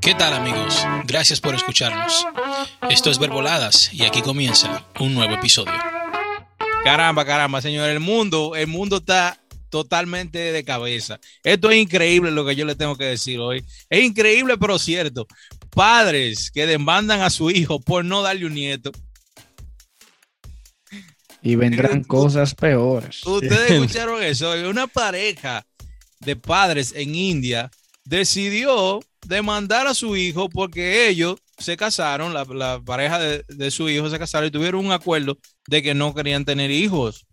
¿Qué tal, amigos? Gracias por escucharnos. Esto es Verboladas y aquí comienza un nuevo episodio. Caramba, señor. El mundo está totalmente de cabeza. Esto es increíble lo que yo le tengo que decir hoy. Es increíble, pero cierto. Padres que demandan a su hijo por no darle un nieto. Y vendrán cosas peores. Ustedes escucharon eso. Una pareja de padres en India decidió demandar a su hijo porque ellos se casaron, la pareja de su hijo se casaron y tuvieron un acuerdo de que no querían tener hijos,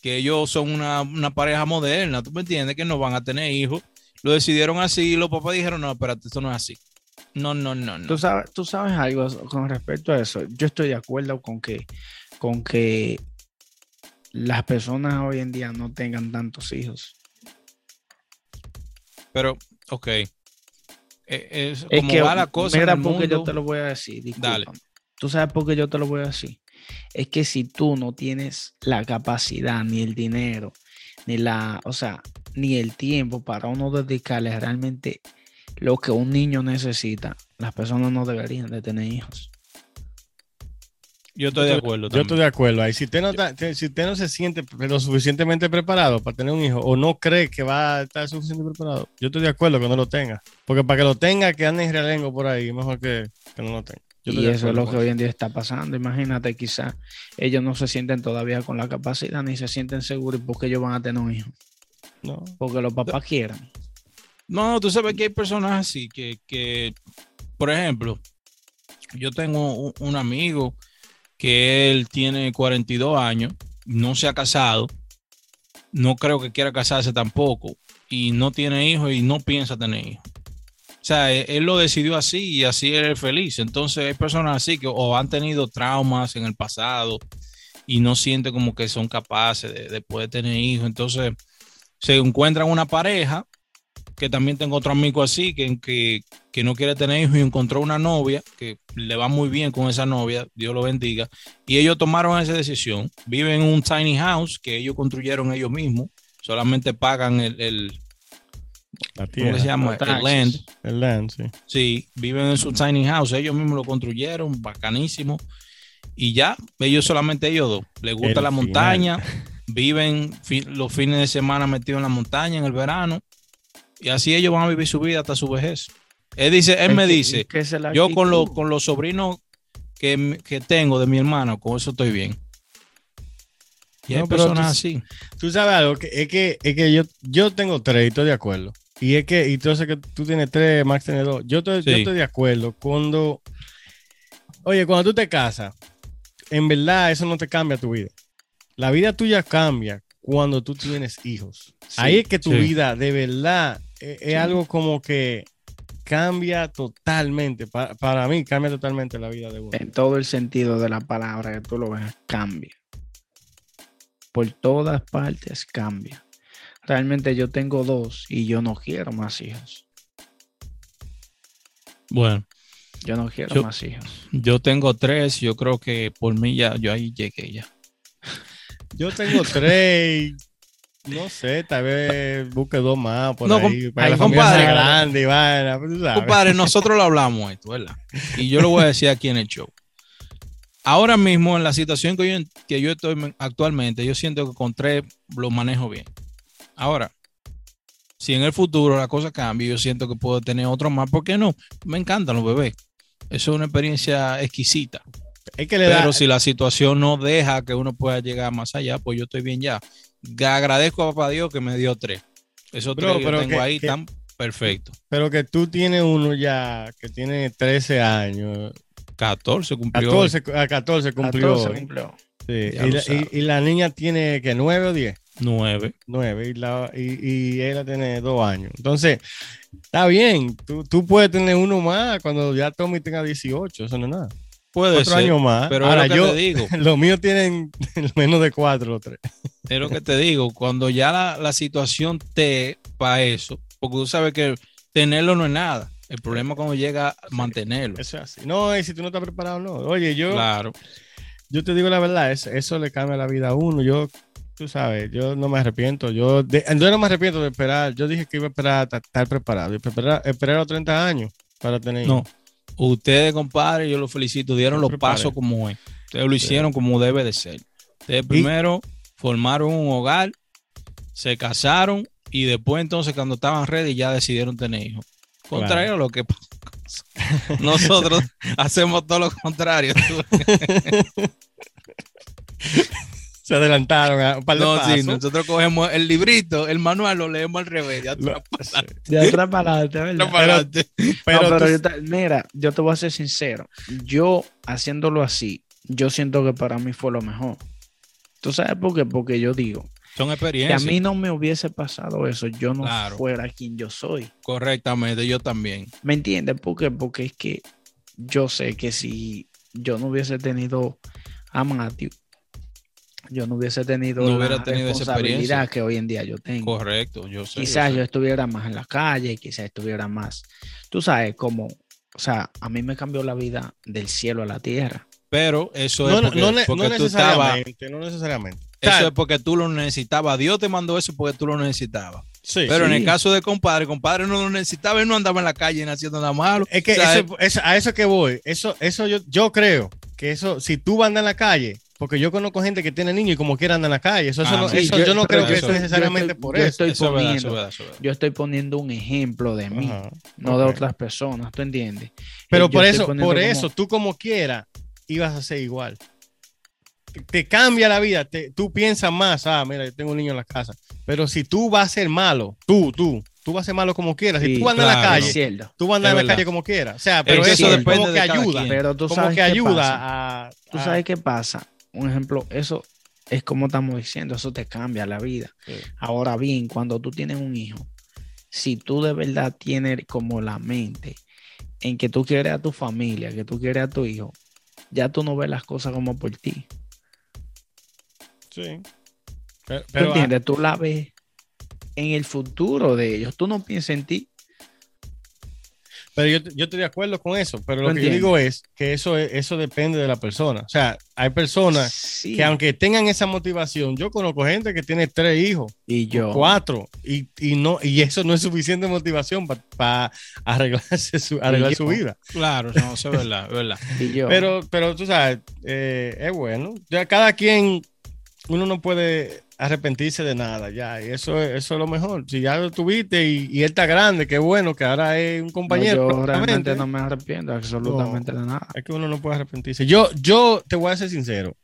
que ellos son una pareja moderna, ¿tú me entiendes? Que no van a tener hijos. Lo decidieron así y los papás dijeron, no, espérate, esto no es así. No. ¿Tú sabes algo con respecto a eso? Yo estoy de acuerdo con que las personas hoy en día no tengan tantos hijos. Pero, ok. Es como que, va la cosa. Mira, porque yo te lo voy a decir. Dale. Tú sabes por qué yo te lo voy a decir. Es que si tú no tienes la capacidad, ni el dinero, ni el tiempo para uno dedicarle realmente lo que un niño necesita, las personas no deberían de tener hijos. Yo estoy de acuerdo. Yo estoy de acuerdo. Y si usted no se siente lo suficientemente preparado para tener un hijo o no cree que va a estar suficientemente preparado, yo estoy de acuerdo que no lo tenga. Porque para que lo tenga, que ande en realengo por ahí, mejor que no lo tenga. Y eso es lo que hoy en día está pasando. Imagínate, quizás ellos no se sienten todavía con la capacidad ni se sienten seguros porque ellos van a tener un hijo. No. Porque los papás quieran. No, tú sabes que hay personas así que por ejemplo, yo tengo un amigo que él tiene 42 años, no se ha casado, no creo que quiera casarse tampoco, y no tiene hijos y no piensa tener hijos. O sea, él lo decidió así y así él es feliz. Entonces hay personas así que o han tenido traumas en el pasado y no sienten como que son capaces de poder tener hijos. Entonces se encuentran una pareja, que también tengo otro amigo así que no quiere tener hijos y encontró una novia que le va muy bien con esa novia, Dios lo bendiga, y ellos tomaron esa decisión. Viven en un tiny house que ellos construyeron ellos mismos, solamente pagan la tierra, ¿cómo se llama? El land, sí. Sí, viven en su tiny house, ellos mismos lo construyeron, bacanísimo, y ya, ellos dos, les gusta la montaña, viven los fines de semana metidos en la montaña en el verano. Y así ellos van a vivir su vida hasta su vejez. Él me dice, yo con los sobrinos que tengo de mi hermano, con eso estoy bien. Y hay personas así. Tú sabes algo, es que yo tengo tres y estoy de acuerdo. Y es que, y tú sabes que tú tienes tres, Max tiene dos. Yo estoy de acuerdo cuando tú te casas, en verdad eso no te cambia tu vida. La vida tuya cambia cuando tú tienes hijos. Sí, ahí es que tu vida de verdad... Es algo como que cambia totalmente. Para mí, cambia totalmente la vida de uno. En todo el sentido de la palabra que tú lo ves, cambia. Por todas partes cambia. Realmente yo tengo dos y yo no quiero más hijos. Bueno. Yo no quiero más hijos. Yo tengo tres. Yo creo que por mí ya, yo ahí llegué ya. Yo tengo tres... No sé, tal vez busque dos más por ahí. Para la familia compadre, grande y vaina. Pues, compadre, nosotros lo hablamos esto, ¿verdad? Y yo lo voy a decir aquí en el show. Ahora mismo, en la situación que yo estoy actualmente, yo siento que con tres lo manejo bien. Ahora, si en el futuro la cosa cambia, yo siento que puedo tener otro más. ¿Por qué no? Me encantan los bebés. Eso es una experiencia exquisita. Es que pero si la situación no deja que uno pueda llegar más allá, pues yo estoy bien ya. Agradezco a papá Dios que me dio tres. Esos tres que tengo ahí están perfectos. Pero que tú tienes uno ya que tiene 13 años. 14 cumplió. A 14 cumplió. Sí. Y la niña tiene que 9 o 10. 9. Y ella tiene 2 años. Entonces, está bien. Tú puedes tener uno más cuando ya Tommy tenga 18. Eso no es nada. Puede ser, años más. Pero ahora yo te digo, los míos tienen menos de 4 o 3. Es lo que te digo, cuando ya la situación te para eso, porque tú sabes que tenerlo no es nada, el problema es cuando llega a mantenerlo. Eso es así. No, y si tú no estás preparado, no. Oye, yo te digo la verdad, eso le cambia la vida a uno. Yo, tú sabes, yo no me arrepiento. Yo no me arrepiento de esperar. Yo dije que iba a esperar a estar preparado. Esperar a 30 años. para tener. No. Ustedes, compadre, yo los felicito. Dieron los pasos como es. Ustedes lo hicieron como debe de ser. Ustedes primero formaron un hogar, se casaron y después, entonces, cuando estaban ready, ya decidieron tener hijos. Contrario a lo que pasa. Nosotros hacemos todo lo contrario. Se adelantaron a un par de pasos. Sí, nosotros cogemos el librito, el manual, lo leemos al revés. De atrás para adelante, ¿verdad? Mira, yo te voy a ser sincero. Yo, haciéndolo así, yo siento que para mí fue lo mejor. ¿Tú sabes por qué? Porque yo digo... Son experiencias. Que a mí no me hubiese pasado eso, yo no fuera quien yo soy. Correctamente, yo también. ¿Me entiendes? ¿Por qué? Porque es que yo sé que si yo no hubiese tenido a Matthew, yo no hubiese tenido la responsabilidad que hoy en día yo tengo. Correcto, yo sé. Quizás yo estuviera más en la calle, quizás estuviera más... Tú sabes cómo... O sea, a mí me cambió la vida del cielo a la tierra. Pero eso es porque tú estabas... No necesariamente. Eso es porque tú lo necesitabas. Dios te mandó eso porque tú lo necesitabas. Sí, pero en el caso de compadre no lo necesitaba y no andaba en la calle haciendo nada malo. Es que a eso que voy. Eso yo creo que eso, si tú andas en la calle, porque yo conozco gente que tiene niños y como quiera andan en la calle. Yo no creo que eso es necesariamente por eso. Yo estoy poniendo un ejemplo de mí, no de otras personas, ¿tú entiendes? Pero por eso, tú como quiera ibas a ser igual. Te cambia la vida, tú piensas más, mira, yo tengo un niño en la casa, pero si tú vas a ser malo, tú vas a ser malo como quieras, si tú andas en la calle, como quieras, o sea, pero eso depende como de que ayuda, pero tú como sabes que ayuda a... Tú sabes qué pasa, un ejemplo, eso es como estamos diciendo, eso te cambia la vida, ahora bien, cuando tú tienes un hijo, si tú de verdad tienes como la mente en que tú quieres a tu familia, que tú quieres a tu hijo, ya tú no ves las cosas como por ti. Sí. Pero, ¿tú entiendes? Tú la ves en el futuro de ellos. Tú no piensas en ti. Pero yo estoy de acuerdo con eso. Pero lo que yo digo es que eso depende de la persona. O sea, hay personas que aunque tengan esa motivación, yo conozco gente que tiene 3 hijos y yo 4 y eso no es suficiente motivación para arreglar su vida. Claro, no, eso es verdad, es verdad. Pero tú sabes, es bueno. Ya cada quien. Uno no puede arrepentirse de nada, ya, y eso es lo mejor. Si ya lo tuviste y él está grande, qué bueno que ahora es un compañero. No, yo realmente no me arrepiento absolutamente de nada. Es que uno no puede arrepentirse. Yo te voy a ser sincero.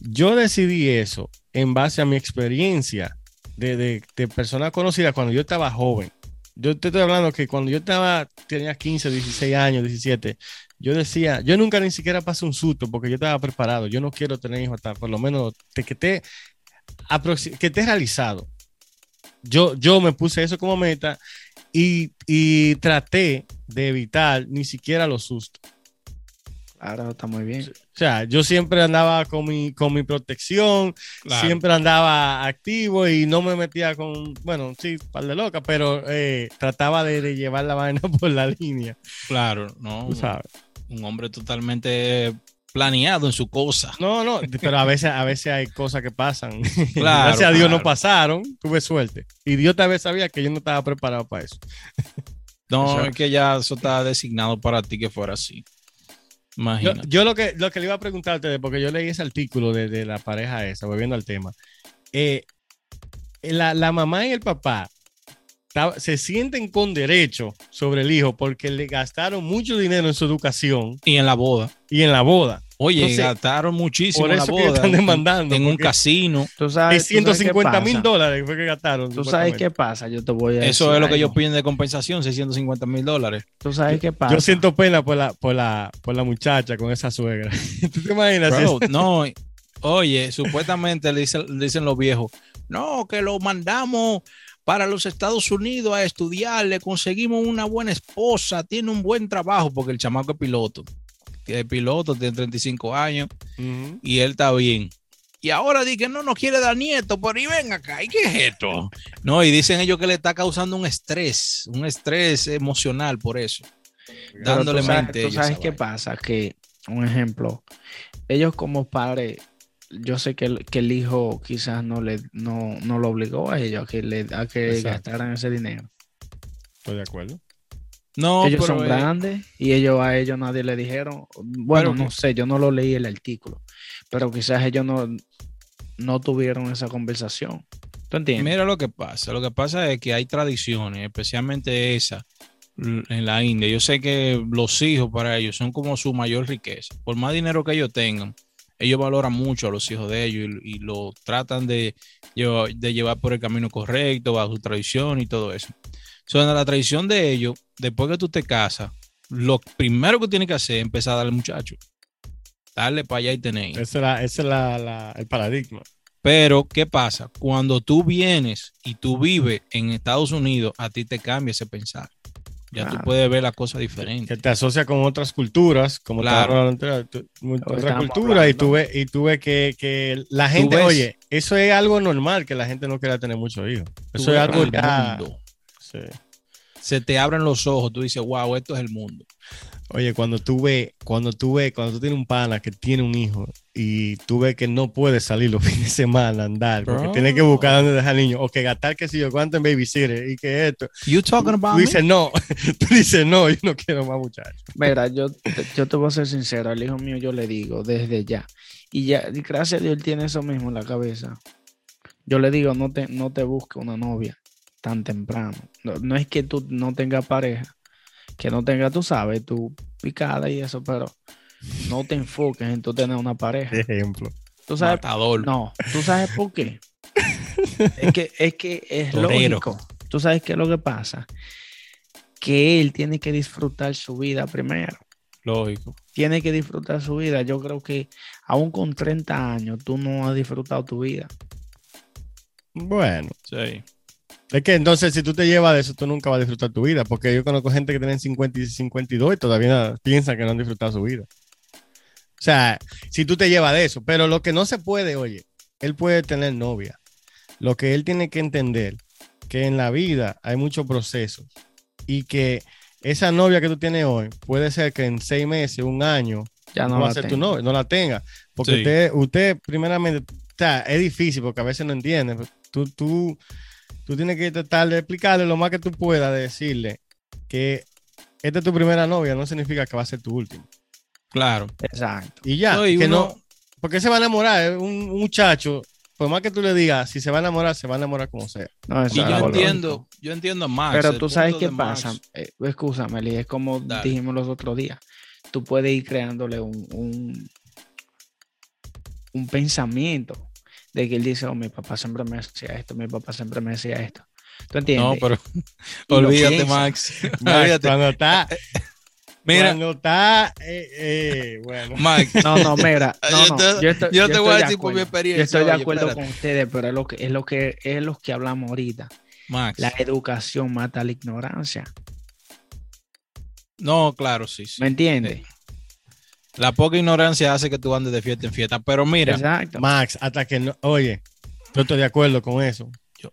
Yo decidí eso en base a mi experiencia de personas conocidas cuando yo estaba joven. Yo te estoy hablando que cuando yo tenía 15, 16 años, 17... Yo decía, yo nunca ni siquiera pasé un susto porque yo estaba preparado. Yo no quiero tener hijos hasta por lo menos que esté realizado. Yo me puse eso como meta y traté de evitar ni siquiera los sustos. Claro, está muy bien. O sea, yo siempre andaba con mi protección, siempre andaba activo y no me metía un par de loca, pero trataba de llevar la vaina por la línea. Claro, no. Tú sabes. Un hombre totalmente planeado en su cosa. No, pero a veces hay cosas que pasan. Claro, gracias a Dios no pasaron, tuve suerte. Y Dios tal vez sabía que yo no estaba preparado para eso. No, es que ya eso estaba designado para ti que fuera así. Yo lo que le iba a preguntarte, porque yo leí ese artículo de la pareja esa, volviendo al tema, la mamá y el papá se sienten con derecho sobre el hijo porque le gastaron mucho dinero en su educación y en la boda. Oye, entonces, gastaron muchísimo en la boda. Por eso que están demandando. En un casino. De $150,000 fue que gastaron. ¿Tú sabes qué pasa? Yo te voy a decir. Eso es lo que ellos piden de compensación, $650,000. ¿Tú sabes qué pasa? Yo siento pena por la muchacha con esa suegra. ¿Tú te imaginas? Bro, no, oye, supuestamente le dicen los viejos, no, que lo mandamos para los Estados Unidos a estudiar, le conseguimos una buena esposa, tiene un buen trabajo, porque el chamaco es piloto. Tiene 35 años y él está bien. Y ahora dice que no nos quiere dar nieto, pero y ven acá, ¿y qué es esto? No, y dicen ellos que le está causando un estrés emocional por eso. Pero dándole mente. ¿Tú sabes qué pasa? Que, un ejemplo, ellos como padres, yo sé que el hijo quizás no lo obligó a ellos a que gastaran ese dinero. Estoy de acuerdo. No, ellos son grandes y ellos a ellos nadie le dijeron. Bueno, no sé, yo no lo leí el artículo, pero quizás ellos no tuvieron esa conversación. ¿Tú entiendes? Mira lo que pasa. Lo que pasa es que hay tradiciones, especialmente esa en la India. Yo sé que los hijos para ellos son como su mayor riqueza. Por más dinero que ellos tengan, ellos valoran mucho a los hijos de ellos y lo tratan de llevar por el camino correcto, bajo su tradición y todo eso. Entonces, la tradición de ellos, después que tú te casas, lo primero que tienes que hacer es empezar a darle al muchacho. Darle para allá y tenéis. Ese es el paradigma. Pero, ¿qué pasa? Cuando tú vienes y tú vives en Estados Unidos, a ti te cambia ese pensar. Ya claro. Tú puedes ver las cosas diferentes. Que te asocia con otras culturas, como claro. Otra cultura, y tú ves que la gente, oye, eso es algo normal, que la gente no quiera tener muchos hijos. Eso es algo ya... Sí. Se te abren los ojos, tú dices, wow, esto es el mundo. Oye, cuando tú tienes un pana que tiene un hijo y tú ves que no puedes salir los fines de semana a andar, porque tienes que buscar dónde dejar al niño, o que gastar que si yo cuánto en babysitter y que esto. You talking about tú dices, me? No, tú dices, no, yo no quiero más muchachos. Mira, yo te voy a ser sincero, al hijo mío yo le digo desde ya, y ya, gracias a Dios él tiene eso mismo en la cabeza. Yo le digo, no te busques una novia tan temprano. No es que tú no tengas pareja, que no tenga, tú sabes, tu picada y eso, pero no te enfoques en tú tener una pareja. Ejemplo. ¿Tú sabes? Matador. No, ¿tú sabes por qué? Es que es lógico. ¿Tú sabes qué es lo que pasa? Que él tiene que disfrutar su vida primero. Lógico. Tiene que disfrutar su vida. Yo creo que aún con 30 años tú no has disfrutado tu vida. Bueno. Sí. Es que entonces, si tú te llevas de eso, tú nunca vas a disfrutar tu vida. Porque yo conozco gente que tienen 50 y 52 y todavía piensan que no han disfrutado su vida. O sea, si tú te llevas de eso. Pero lo que no se puede, oye, él puede tener novia. Lo que él tiene que entender, que en la vida hay muchos procesos. Y que esa novia que tú tienes hoy, puede ser que en 6 meses, un año, ya no va a ser tu novia, no la tenga. Porque sí. usted primeramente, o sea, es difícil porque a veces no entiende. Tú tienes que tratar de explicarle lo más que tú puedas, de decirle que esta es tu primera novia, no significa que va a ser tu última. Claro. Exacto. Y ya, porque se va a enamorar un muchacho, por más que tú le digas, si se va a enamorar como sea. No, y yo entiendo a Max. Pero tú sabes qué pasa, excúsame, Lee, es como dijimos los otros días, tú puedes ir creándole un pensamiento. De que él dice, mi papá siempre me hacía esto, ¿Tú entiendes? No, pero olvídate, Max. Olvídate. Cuando está... bueno. Max. No, yo te voy a decir por mi experiencia. Yo estoy de acuerdo con ustedes, pero es lo que hablamos ahorita. Max. La educación mata la ignorancia. No, claro, sí. ¿Me entiendes? La poca ignorancia hace que tú andes de fiesta en fiesta, pero mira, exacto. Max, hasta que no, oye, yo estoy de acuerdo con eso,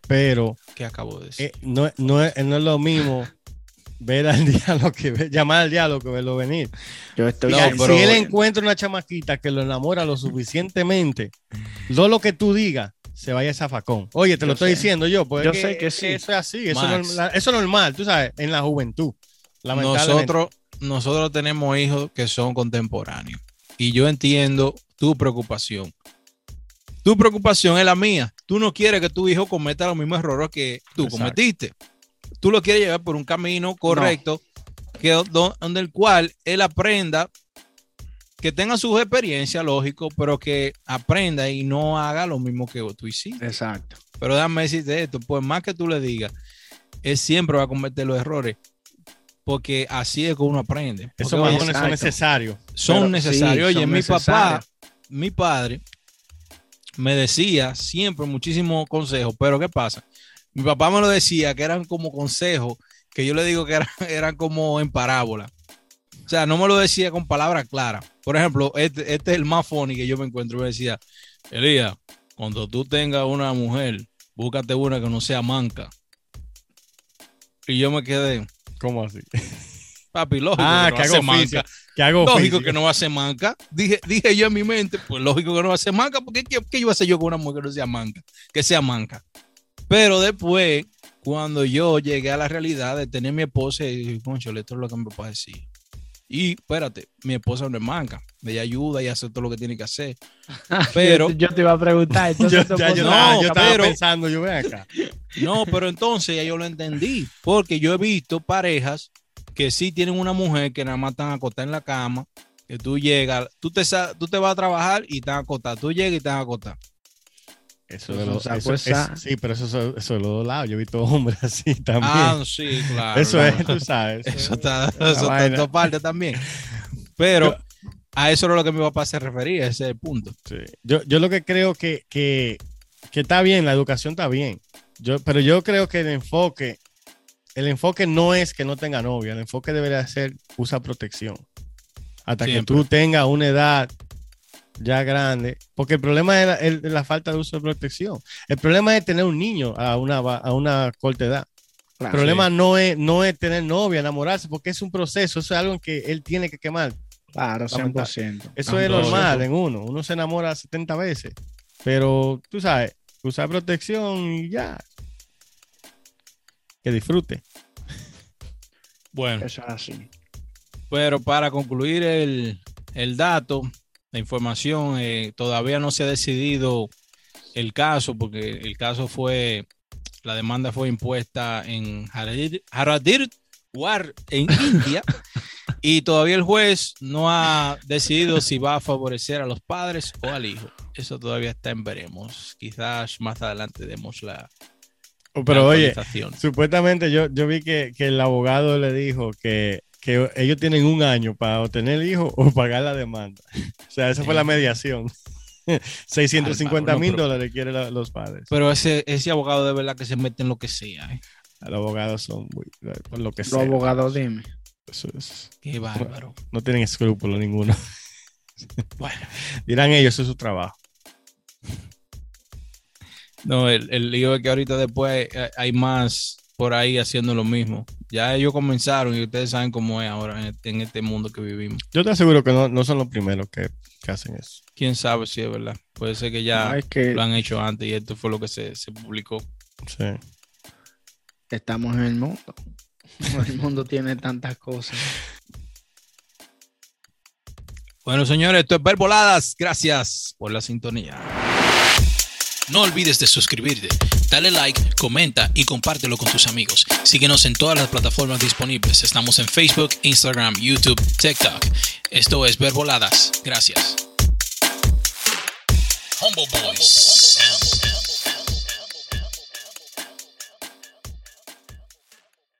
pero ¿qué acabo de decir? No es lo mismo ver al diablo llamar al diablo que verlo venir. Yo estoy si él encuentra una chamaquita que lo enamora lo suficientemente, todo lo que tú digas se vaya a zafacón. Oye, te lo estoy diciendo yo, porque yo sé que sí. Eso es así, eso es normal, tú sabes, en la juventud. Lamentablemente. Nosotros tenemos hijos que son contemporáneos y yo entiendo tu preocupación. Tu preocupación es la mía. Tú no quieres que tu hijo cometa los mismos errores que tú Exacto. cometiste. Tú lo quieres llevar por un camino correcto donde el cual él aprenda, que tenga sus experiencias, lógico, pero que aprenda y no haga lo mismo que tú hiciste. Exacto. Pero déjame decirte esto, pues más que tú le digas, él siempre va a cometer los errores. Porque así es que uno aprende. Esos bajones son necesarios. Sí, oye, mi padre me decía siempre muchísimos consejos, pero ¿qué pasa? Mi papá me lo decía que eran como consejos, que yo le digo que eran como en parábola. O sea, no me lo decía con palabras claras. Por ejemplo, este es el más funny que yo me encuentro. Me decía, Elías, cuando tú tengas una mujer, búscate una que no sea manca. Y yo me quedé... ¿Cómo así? Papi, lógico que no hace manca. Lógico que no va a ser manca. Dije yo en mi mente, pues lógico que no va a ser manca, porque ¿qué iba a hacer yo con una mujer que no sea manca? Que sea manca. Pero después cuando yo llegué a la realidad de tener mi esposa y dije, concho, esto es lo que mi papá decía. Y espérate, mi esposa no es manca, ella ayuda y hace todo lo que tiene que hacer. Pero yo te iba a preguntar, entonces yo estaba pensando, ven acá. No, pero entonces ya yo lo entendí, porque yo he visto parejas que sí tienen una mujer que nada más están acostadas en la cama, que tú llegas, tú te vas a trabajar y están acostadas, tú llegas y están acostadas. Eso es de los dos lados. Yo he visto hombres así también. Ah, sí, claro. Eso es, tú sabes. Eso está en tu parte también. Pero a eso era lo que mi papá se refería, ese es el punto. Sí. Yo lo que creo que está bien, la educación está bien. Pero yo creo que el enfoque no es que no tenga novia, el enfoque debería ser usa protección. Hasta siempre. Que tú tengas una edad ya grande, porque el problema es la falta de uso de protección. El problema es tener un niño a una corta edad. Claro, el problema no es tener novia, enamorarse, porque es un proceso, eso es algo en que él tiene que quemar. Claro, 100%. Eso es normal en uno. Uno se enamora 70 veces, pero tú sabes, usar protección y ya. Que disfrute. Bueno. Eso es así. Pero para concluir el dato, la información, todavía no se ha decidido el caso, porque el caso la demanda fue impuesta en Haradir, en India, y todavía el juez no ha decidido si va a favorecer a los padres o al hijo. Eso todavía está en veremos. Quizás más adelante demos la actualización. Oye, supuestamente yo vi que el abogado le dijo que ellos tienen un año para obtener el hijo o pagar la demanda. O sea, esa fue la mediación. $650,000 quieren los padres. Pero ese abogado de verdad que se mete en lo que sea. Los abogados son por lo que sea. Los abogados, dime. Eso es. Qué bárbaro. No tienen escrúpulos ninguno. Bueno, dirán ellos, eso es su trabajo. No, el lío es que ahorita después hay más por ahí haciendo lo mismo. Ya ellos comenzaron y ustedes saben cómo es ahora en este mundo que vivimos. Yo te aseguro que no son los primeros que hacen eso. Quién sabe si es verdad. Puede ser que ya lo han hecho antes y esto fue lo que se publicó. Sí. Estamos en el mundo. El mundo tiene tantas cosas. Bueno, señores, esto es Verboladas. Gracias por la sintonía. No olvides de suscribirte, dale like, comenta y compártelo con tus amigos. Síguenos en todas las plataformas disponibles. Estamos en Facebook, Instagram, YouTube, TikTok. Esto es Verboladas. Gracias. Humble Boys.